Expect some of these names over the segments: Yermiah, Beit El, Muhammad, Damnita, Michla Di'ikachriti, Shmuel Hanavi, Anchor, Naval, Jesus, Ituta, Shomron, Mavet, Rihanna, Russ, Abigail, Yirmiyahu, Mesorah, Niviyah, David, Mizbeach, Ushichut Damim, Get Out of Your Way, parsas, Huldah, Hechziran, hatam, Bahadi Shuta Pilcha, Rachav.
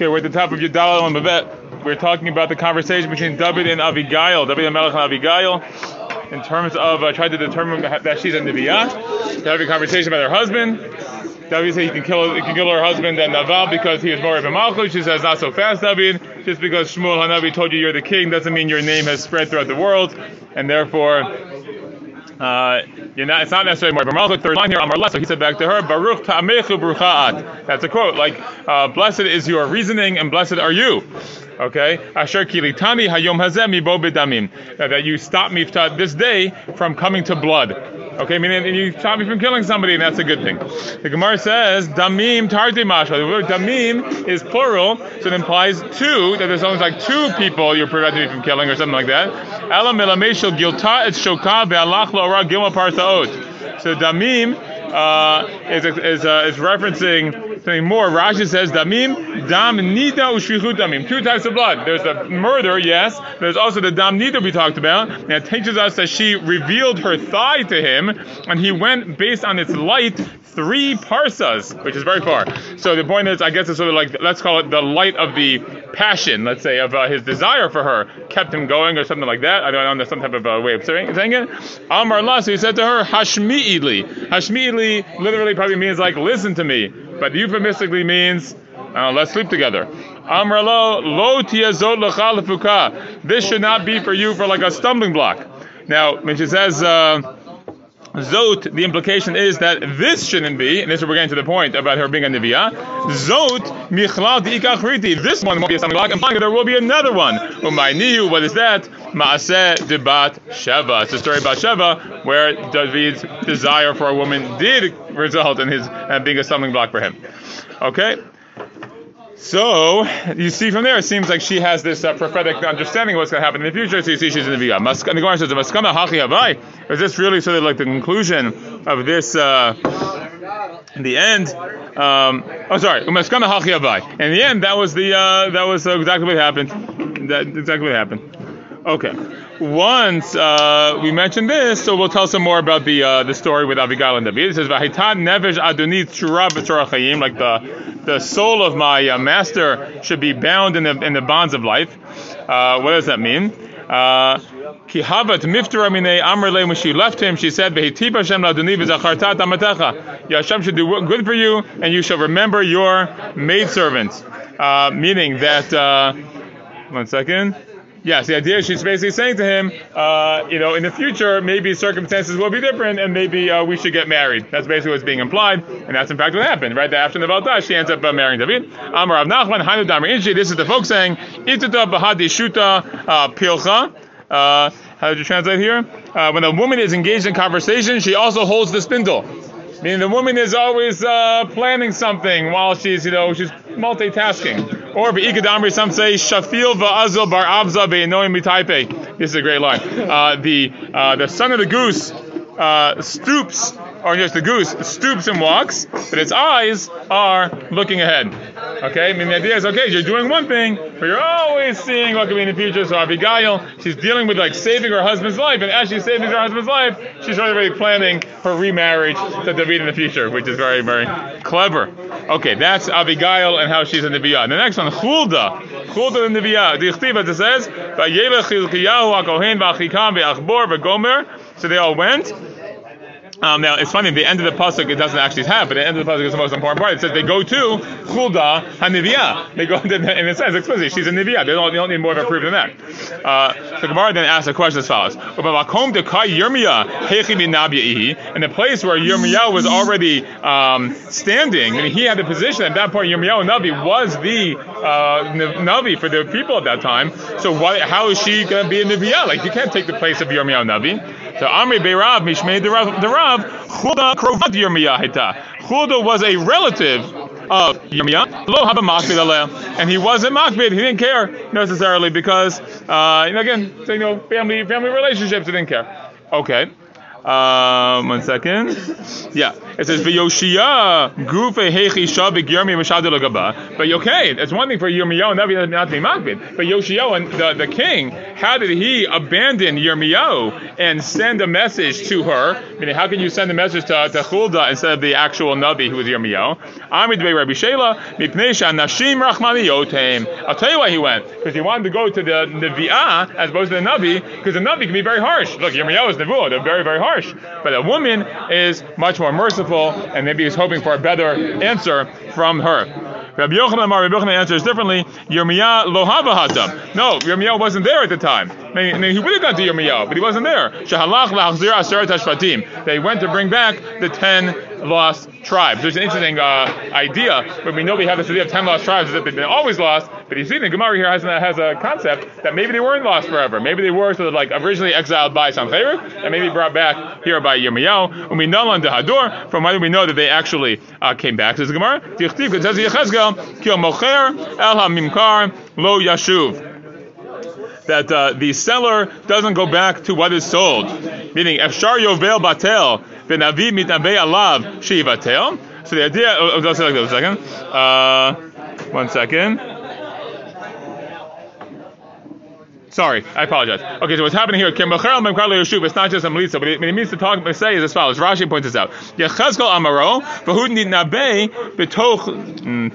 Okay, we're at the top of Yudala and Mavet. We're talking about the conversation between David and Abigail, David and Melach and Abigail, in terms of trying to determine that she's a Nebiya. They have a conversation about her husband. David said he can kill her husband and Naval because he is more of a malchul. She says, not so fast, David. Just because Shmuel Hanavi told you you're the king doesn't mean your name has spread throughout the world, and therefore it's not necessarily more. Baruch third line here, Amar. So he said back to her, Baruch Ta'ameh Brucha'at. That's a quote. Like, blessed is your reasoning, and blessed are you. Okay, Asher Kilitani Hayom Hazemi Bo Bedamim. That you stop me this day from coming to blood. Okay, meaning you stop me from killing somebody, and that's a good thing. The Gemara says Damim tar-ti-masha. The word Damim is plural, so it implies two. That there's only like two people you're preventing me from killing, or something like that. Ela melameshel gilta et shoka ve'alach la'ora gilma parsaot. So Damim is referencing something more. Raja says Damim, Damnita, Ushichut Damim. Two types of blood. There's the murder, yes. There's also the Damnita we talked about. And it teaches us that she revealed her thigh to him, and he went based on its light 3 parsas, which is very far. So the point is, I guess it's sort of like, let's call it the light of the passion, let's say, of his desire for her, kept him going or something like that. I don't know, some type of way of saying it. Amr Allah, so he said to her, Hashmi'ili. Hashmi'ili literally probably means like, listen to me. But euphemistically means, let's sleep together. Amr lo tia zot lecha lefuka. This should not be for you for like a stumbling block. Now, when she says Zot, the implication is that this shouldn't be, and this is where we're getting to the point about her being a Nebiya. Zot, Michla Di'ikachriti. This one won't be a stumbling block, and there will be another one. Umaynihu, what is that? Maaseh debat Sheva. It's a story about Sheva, where David's desire for a woman did result in his being a stumbling block for him. Okay? So, you see from there, it seems like she has this prophetic understanding of what's going to happen in the future, so you see she's in the Nebiya. And the Gemara says, Maskana haki havai. Is this really sort of like the conclusion of this, in the end? Maskana haki havai. In the end, that was exactly what happened. Okay. Once we mentioned this, so we'll tell some more about the story with Abigail and David. It says, "V'haitan nevesh adonit shura b'tzorah chayim," like the soul of my master should be bound in the bonds of life. What does that mean? Ki havat miftara minei amr le, when she left him, she said, "V'hitib Hashem l'adoni v'zacharta tamatecha." Hashem should do good for you, and you shall remember your maidservant. Meaning that, one second. Yes, the idea is she's basically saying to him, in the future, maybe circumstances will be different, and maybe we should get married. That's basically what's being implied, and that's in fact what happened. Right after Naval died, she ends up marrying David. Amar Rav Nachman, Hainu Damar Inchi. This is the folk saying, Ituta Bahadi Shuta Pilcha. How did you translate here? When a woman is engaged in conversation, she also holds the spindle. Meaning the woman is always planning something while she's multitasking. Or B'ikadamri, some say Shafil va'azil bar abza be'inoim mitaipe. This is a great line. The son of the goose stoops, or just the goose stoops and walks, but its eyes are looking ahead. Okay, the idea is, you're doing one thing, but you're always seeing what could be in the future. So Abigail, she's dealing with like saving her husband's life, and as she's saving her husband's life, she's already planning her remarriage to David in the future, which is very, very clever. Okay, that's Abigail and how she's in the Nebiya. The next one, Huldah in the Nebiya. The Chtiva, it says, "Vayelech Hilkiyahu haKohen v'Achikam v'Achbor v'Gomer." So they all went. Now, it's funny, the end of the pasuk, it doesn't actually have, but the end of the pasuk is the most important part. It says they go to Huldah HaNiviyah. They go, and it says explicitly, she's a Niviyah. They don't need more of a proof than that. So Gemara then asks a question as follows. And the place where Yirmiyahu was already standing, and he had the position at that point, Yirmiyahu Navi was the Navi for the people at that time. So how is she going to be a Niviyah? Like, you can't take the place of Yirmiyahu Navi. So Amri Beirav Mishmei Derav Huldah Krovat Yermiah Hita. Huldah was a relative of Yermiah. Lo Haba Makbid Aleh, and he wasn't Makbid. He didn't care necessarily because family relationships. He didn't care. Okay. One second. Yeah. It says v'yoshiyah grufa hechi shabik Yermiah mishadil agaba. But okay, that's one thing for Yirmiyahu and Navi not to be makbid. But Yoshiyahu and the king, how did he abandon Yirmiyahu and send a message to her? I mean, how can you send a message to Huldah instead of the actual Navi who was Yirmiyahu? Amid be Rabbi Shela mipneisha nashim rachmaniyotem. I'll tell you why he went, because he wanted to go to the Nebiya as opposed to the Navi, because the Navi can be very harsh. Look, Yirmiyahu is Nebuah, they're very, very harsh. But a woman is much more merciful, and maybe he's hoping for a better answer from her. Rabbi Yochanan, Amar, Rabbi Yochanan answers differently. Yirmiah lo hava hatam. No, Yirmiah wasn't there at the time. I mean, he would have gone to Yirmiah, but he wasn't there. Shehalach lahachzir aseret hashvatim. They went to bring back the 10 lost tribes. There's an interesting idea, but we know we have this idea of 10 lost tribes as if they've been always lost, but you see the Gemara here has a concept that maybe they weren't lost forever. Maybe they were sort of like originally exiled by Sancheriv, and maybe brought back here by Yirmiah. Uminalan dehador, from whether we know that they actually came back. Says the Gemara, Tichtiv, it says Kil mocher el hamimkar lo yashuv. That the seller doesn't go back to what is sold. Meaning, efshar yovel batel v'navi mitnabei alav shivatel. So the idea. Oh, just like that. One second. Sorry, I apologize. Okay, so what's happening here? It's not just a melitza, but it means to talk. Say is as follows. Rashi points this out. Yechazkel amaro v'hudnit nabe b'toch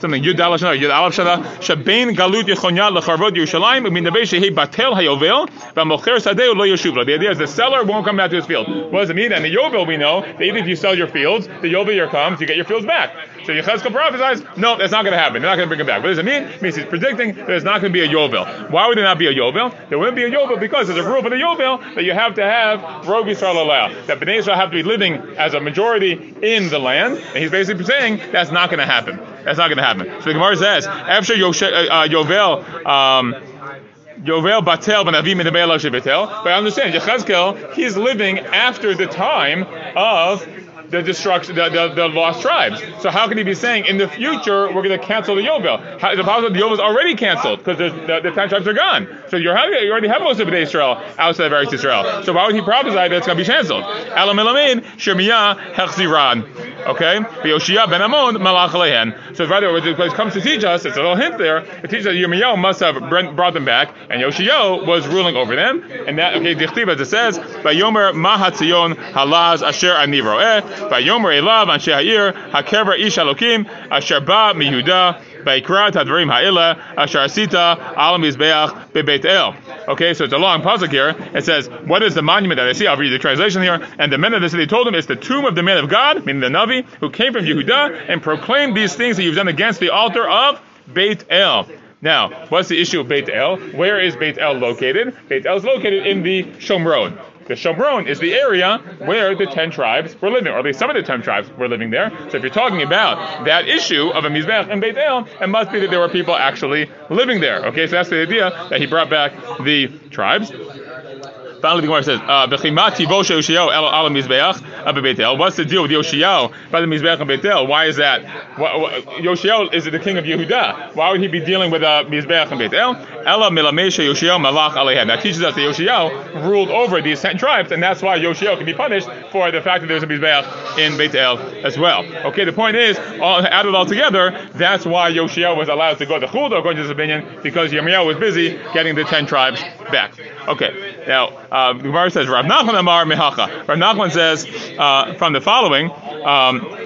something Yudala shana Yudala shana shabein galut yechonyad lecharvot Yerushalayim u'minabe shehi batel hayovel v'mocher sadeu lo yeshuvla. The idea is the seller won't come back to his field. What does it mean? And the yovel we know that even if you sell your fields, the yovel comes, you get your fields back. So Yechazkel prophesies, no, that's not going to happen. They're not going to bring him back. What does it mean? It means he's predicting there's not going to be a yovel. Why would there not be a yovel? There wouldn't be a yovel because there's a rule for the yovel that you have to have Rov Yisrael Alel, that Bnei Yisrael have to be living as a majority in the land, and he's basically saying that's not going to happen. That's not going to happen. So the Gemara says, after yovel, yovel batel b'navi medaber lo shebetel. But I understand Yechazkel, he's living after the time of the destruction, the lost tribes. So how can he be saying in the future we're going to cancel the yovel? How is it possible the yovel is already canceled because the 10 tribes are gone? So you already have most of Bnei Israel outside of Eretz Israel. So why would he prophesy that it's going to be canceled? Alam elamin Shemiyah hechziran. Okay, Yoshiyah ben Amon malach lehen. So by the way, what it comes to teach us, it's a little hint there. It teaches that Yirmiyahu must have brought them back, and Yoshiyah was ruling over them. And that okay, dichtiv as it says, by Yomer mahatzion halaz asher anivroeh. By Yomer Elav Anshe Ha'ir Hakevra Ish Elokim Asher Ba Mihuda Ba'ikrat Hadvarim Ha'ila Asher Asita Al Mizbeach Bebeit El. Okay, so it's a long pasuk here. It says, what is the monument that I see? I'll read the translation here. And the men of the city told him, it's the tomb of the man of God, meaning the Navi, who came from Yehuda and proclaimed these things that you've done against the altar of Beit El. Now, what's the issue of Beit El? Where is Beit El located? Beit El is located in the Shomron. The Shomron is the area where the 10 tribes were living, or at least some of the 10 tribes were living there. So if you're talking about that issue of a Mizbech and Beit El, it must be that there were people actually living there. Okay, so that's the idea that he brought back the tribes. Finally, the Gemara says, what's the deal with Yoshiyahu by the Mizbech and Beit El? Why is that? Yoshiyahu is the king of Yehuda. Why would he be dealing with Mizbech and Beit El? That teaches us that Yoshiyahu ruled over these 10 tribes, and that's why Yoshiyahu can be punished for the fact that there's a Mizbech in Beit El as well. Okay, the point is, added all together, that's why Yoshiyahu was allowed to go to Huldah, according to this opinion, because Yirmiyahu was busy getting the 10 tribes back. Okay, now, the Gemara says, Rav Nachman Amar Mehacha. Rav Nachman says, from the following,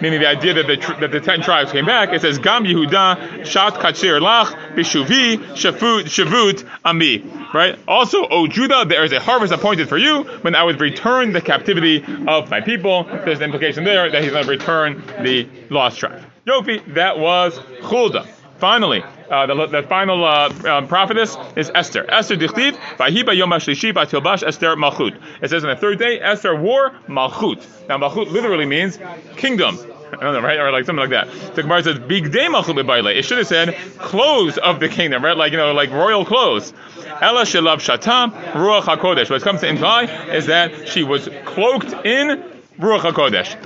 meaning the idea that the 10 tribes came back, it says, Gam Yehuda, Shat Katsir Lach, Bishuvi, Shavut, Ami. Right? Also, O Judah, there is a harvest appointed for you when I would return the captivity of my people. There's an implication there that he's going to return the lost tribe. Yofi, that was Huldah. Finally, the final prophetess is Esther. Esther dichtiv, Vahiba Yom HaShlishi Batilbash Esther Malchut. It says on the third day, Esther wore Malchut. Now, Malchut literally means kingdom. I don't know, right? Or like something like that. The Gemara says, Big Day Malchut Bebaile. It should have said, clothes of the kingdom, right? Like, you know, like royal clothes. Ela Shelav Shatam Ruach HaKodesh. What it comes to imply is that she was cloaked in Ruach HaKodesh.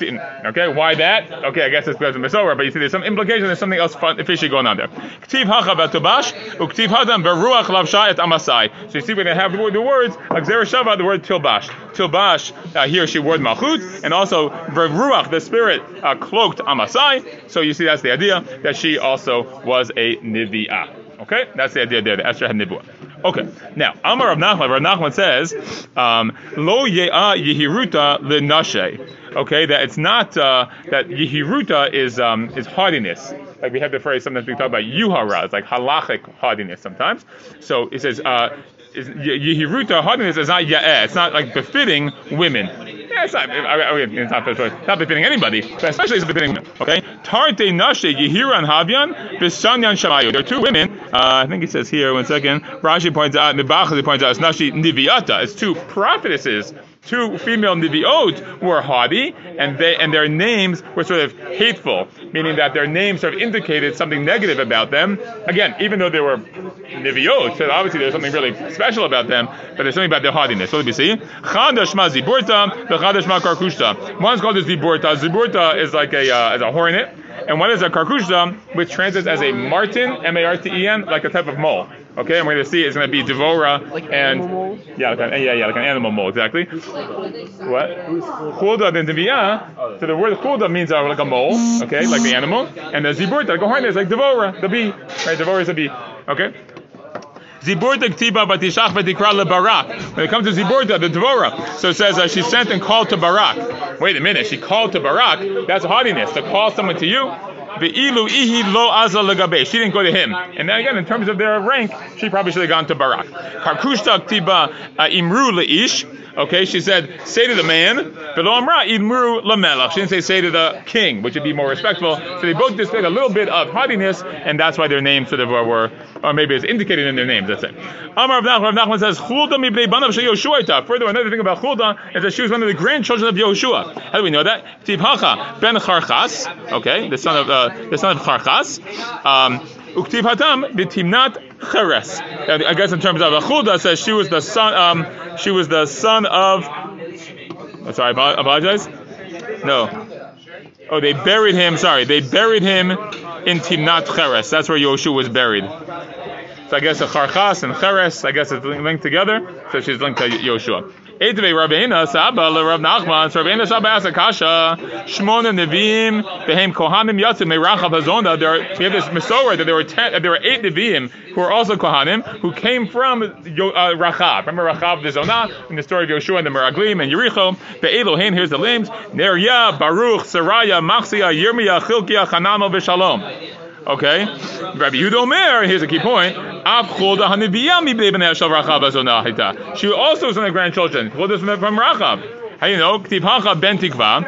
16. Okay, why that? Okay, I guess it's because of Mesorah, but you see there's some implication, there's something else fishy going on there. Ktiv hacha batubash, uktiv hadam beruach lavsha et amasai. So you see when they have the words, like Zereshava, the word tilbash. Tilbash, here she word malchut, and also beruach, the spirit, cloaked amasai. So you see that's the idea, that she also was a Nebiya. Okay, that's the idea there, that Esther had Nebuah. Okay, now, Amar of Nachman, Rav Nachman says, Lo ye'a yehiruta lenashe. Okay, that it's not, that yehiruta is haughtiness. Like we have the phrase, sometimes we talk about yuhara, it's like halachic haughtiness sometimes. So it says, yehiruta, haughtiness is not ya'eh, it's not like befitting women. Yeah, it's not, it's not befitting anybody, but especially it's befitting women, okay? Tar-ti-masha, yehiran havyan, v'sanyan shamayu. There are two women, I think it says here, one second, Rashi points out, Mibachli points out, it's nashi niviyata, it's two prophetesses, two female Niviyot were haughty, and their names were sort of hateful, meaning that their names sort of indicated something negative about them. Again, even though they were Niviyot, so obviously there's something really special about them, but there's something about their haughtiness. So let me see. Chadashma ziburta, the chadashma karkushta. One's called a ziburta. Ziburta is like a hornet, and one is a karkushta, which translates as a marten, M-A-R-T-E-N, like a type of mole. Okay, and we're going to see it's going to be Devora like and like an animal mole, exactly. What? Huldah and Nebiya. So the word Huldah means like a mole, okay, like the animal, and the Ziburta, like a hornet, is like Devora, the bee, right? Devora is a bee, okay. Ziburta ktiba batishach v'tikra leBarak. When it comes to Ziburta, the Devora, so it says she sent and called to Barak. Wait a minute, she called to Barak. That's haughtiness to call someone to you. The ilu ihi lo azal legabe. She didn't go to him. And then again, in terms of their rank, she probably should have gone to Barak. Karkushta ktiba imru leish. Okay, she said, say to the man. Velo amra imru lemelach. She didn't say, say to the king, which would be more respectful. So they both displayed a little bit of haughtiness, and that's why their names sort of were, or maybe it's indicated in their names. That's it. Amar of Nachman says, Huldah mibnei banav shel Yoshua. Further, another thing about Huldah is that she was one of the grandchildren of Yehoshua. How do we know that? Tivhacha ben Charchas. Okay, the son of Charchas. Uktiv hatam b'timnat cheres. I guess in terms of Huldah says she was the son of. Oh, sorry, I apologize. No. Oh, they buried him. Sorry, they buried him in Timnat Cheres. That's where Yehoshua was buried. So I guess a Charchas and Cheres, I guess it's linked together. So she's linked to Yehoshua. Eitve Rabbeina Saba le Rav Nachman. Rabbeina Saba Asakasha Shmona Neviim Behem Kohanim Yatzim Meirachav Hazonda. We have this Mesorah that there were 8 Neviim who were also Kohanim who came from Rachav. Remember Rachav the Zonah in the story of Yoshua and the Meraglim and Yericho. Be'elohin, here's the names: Nerya, Baruch, Seraya, Machsia, Yirmiah, Chilkiah, Hanamel, V'Shalom. Okay, Rabbi Yudomer. Here's a key point. She also was one of the grandchildren. Huldah is from Rachav. How do you know? So she's called Ben Tikva,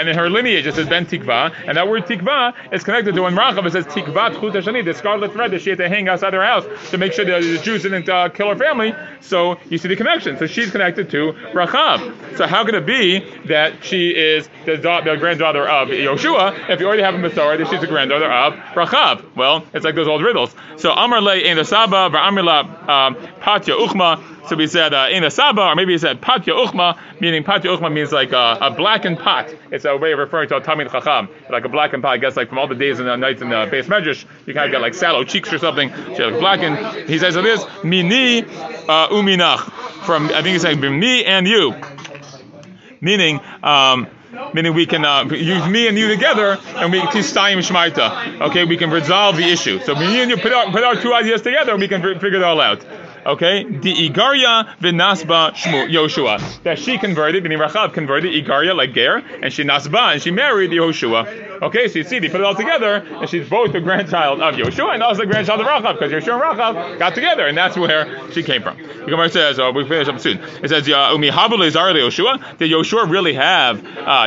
and in her lineage it says Ben Tikva, and that word Tikva is connected to when Rachav says Tikvat Chut Hashani, the scarlet thread that she had to hang outside her house to make sure that the Jews didn't kill her family. So you see the connection. So she's connected to Rachav. So how could it be that she is the granddaughter of Yehoshua if you already have a Mesorah that she's the granddaughter of Rachav? Well, it's like those old riddles. So Amar Le Ein Asaba V'Amar La Patya Uchma. So we said Ina Saba, or maybe he said Patya Uchma, meaning Patya Uchma means like a blackened pot. It's a way of referring to a Tamid Chacham, like a blackened pot. I guess like from all the days and nights in the Beis Medrash, you kind of got like sallow cheeks or something. So like blackened. He says it is Mini Uminach. From I think he's saying me and you, meaning. Meaning we can use me and you together, and we tistayim shmaita. Okay, we can resolve the issue. So me and you put our two ideas together, and we can figure it all out. Okay, the Igaria v'nasba Shmuel Yehoshua, that she converted, meaning Rachav converted Igaria like Ger, and she nasba and she married Yehoshua. Okay, so you see, they put it all together, and she's both the grandchild of Yehoshua and also the grandchild of Rachav, because Yehoshua and Rachav got together, and that's where she came from. The Gemara says, we finish up soon. It says, Umi Habulei Zara Yehoshua. Did Yehoshua really have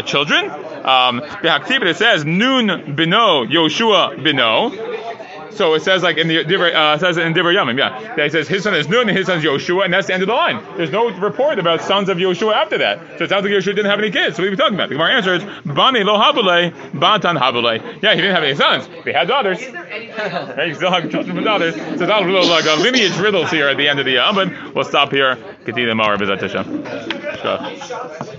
children? It says Nun Bino Yehoshua Bino. So it says like in the says in Divrei Yamim, yeah. That it says his son is Nun and his son is Yehoshua, and that's the end of the line. There's no report about sons of Yehoshua after that. So it sounds like Yehoshua didn't have any kids. So what are we talking about? The Gemara answer is Bani lo habulei, batan habulei. Yeah, he didn't have any sons. He had daughters. He still had children with daughters. So it's all like a lineage riddles here at the end of the but we'll stop here. Continue tomorrow, B'ezrat Hashem. Baruch Ta'ameh Brucha'at.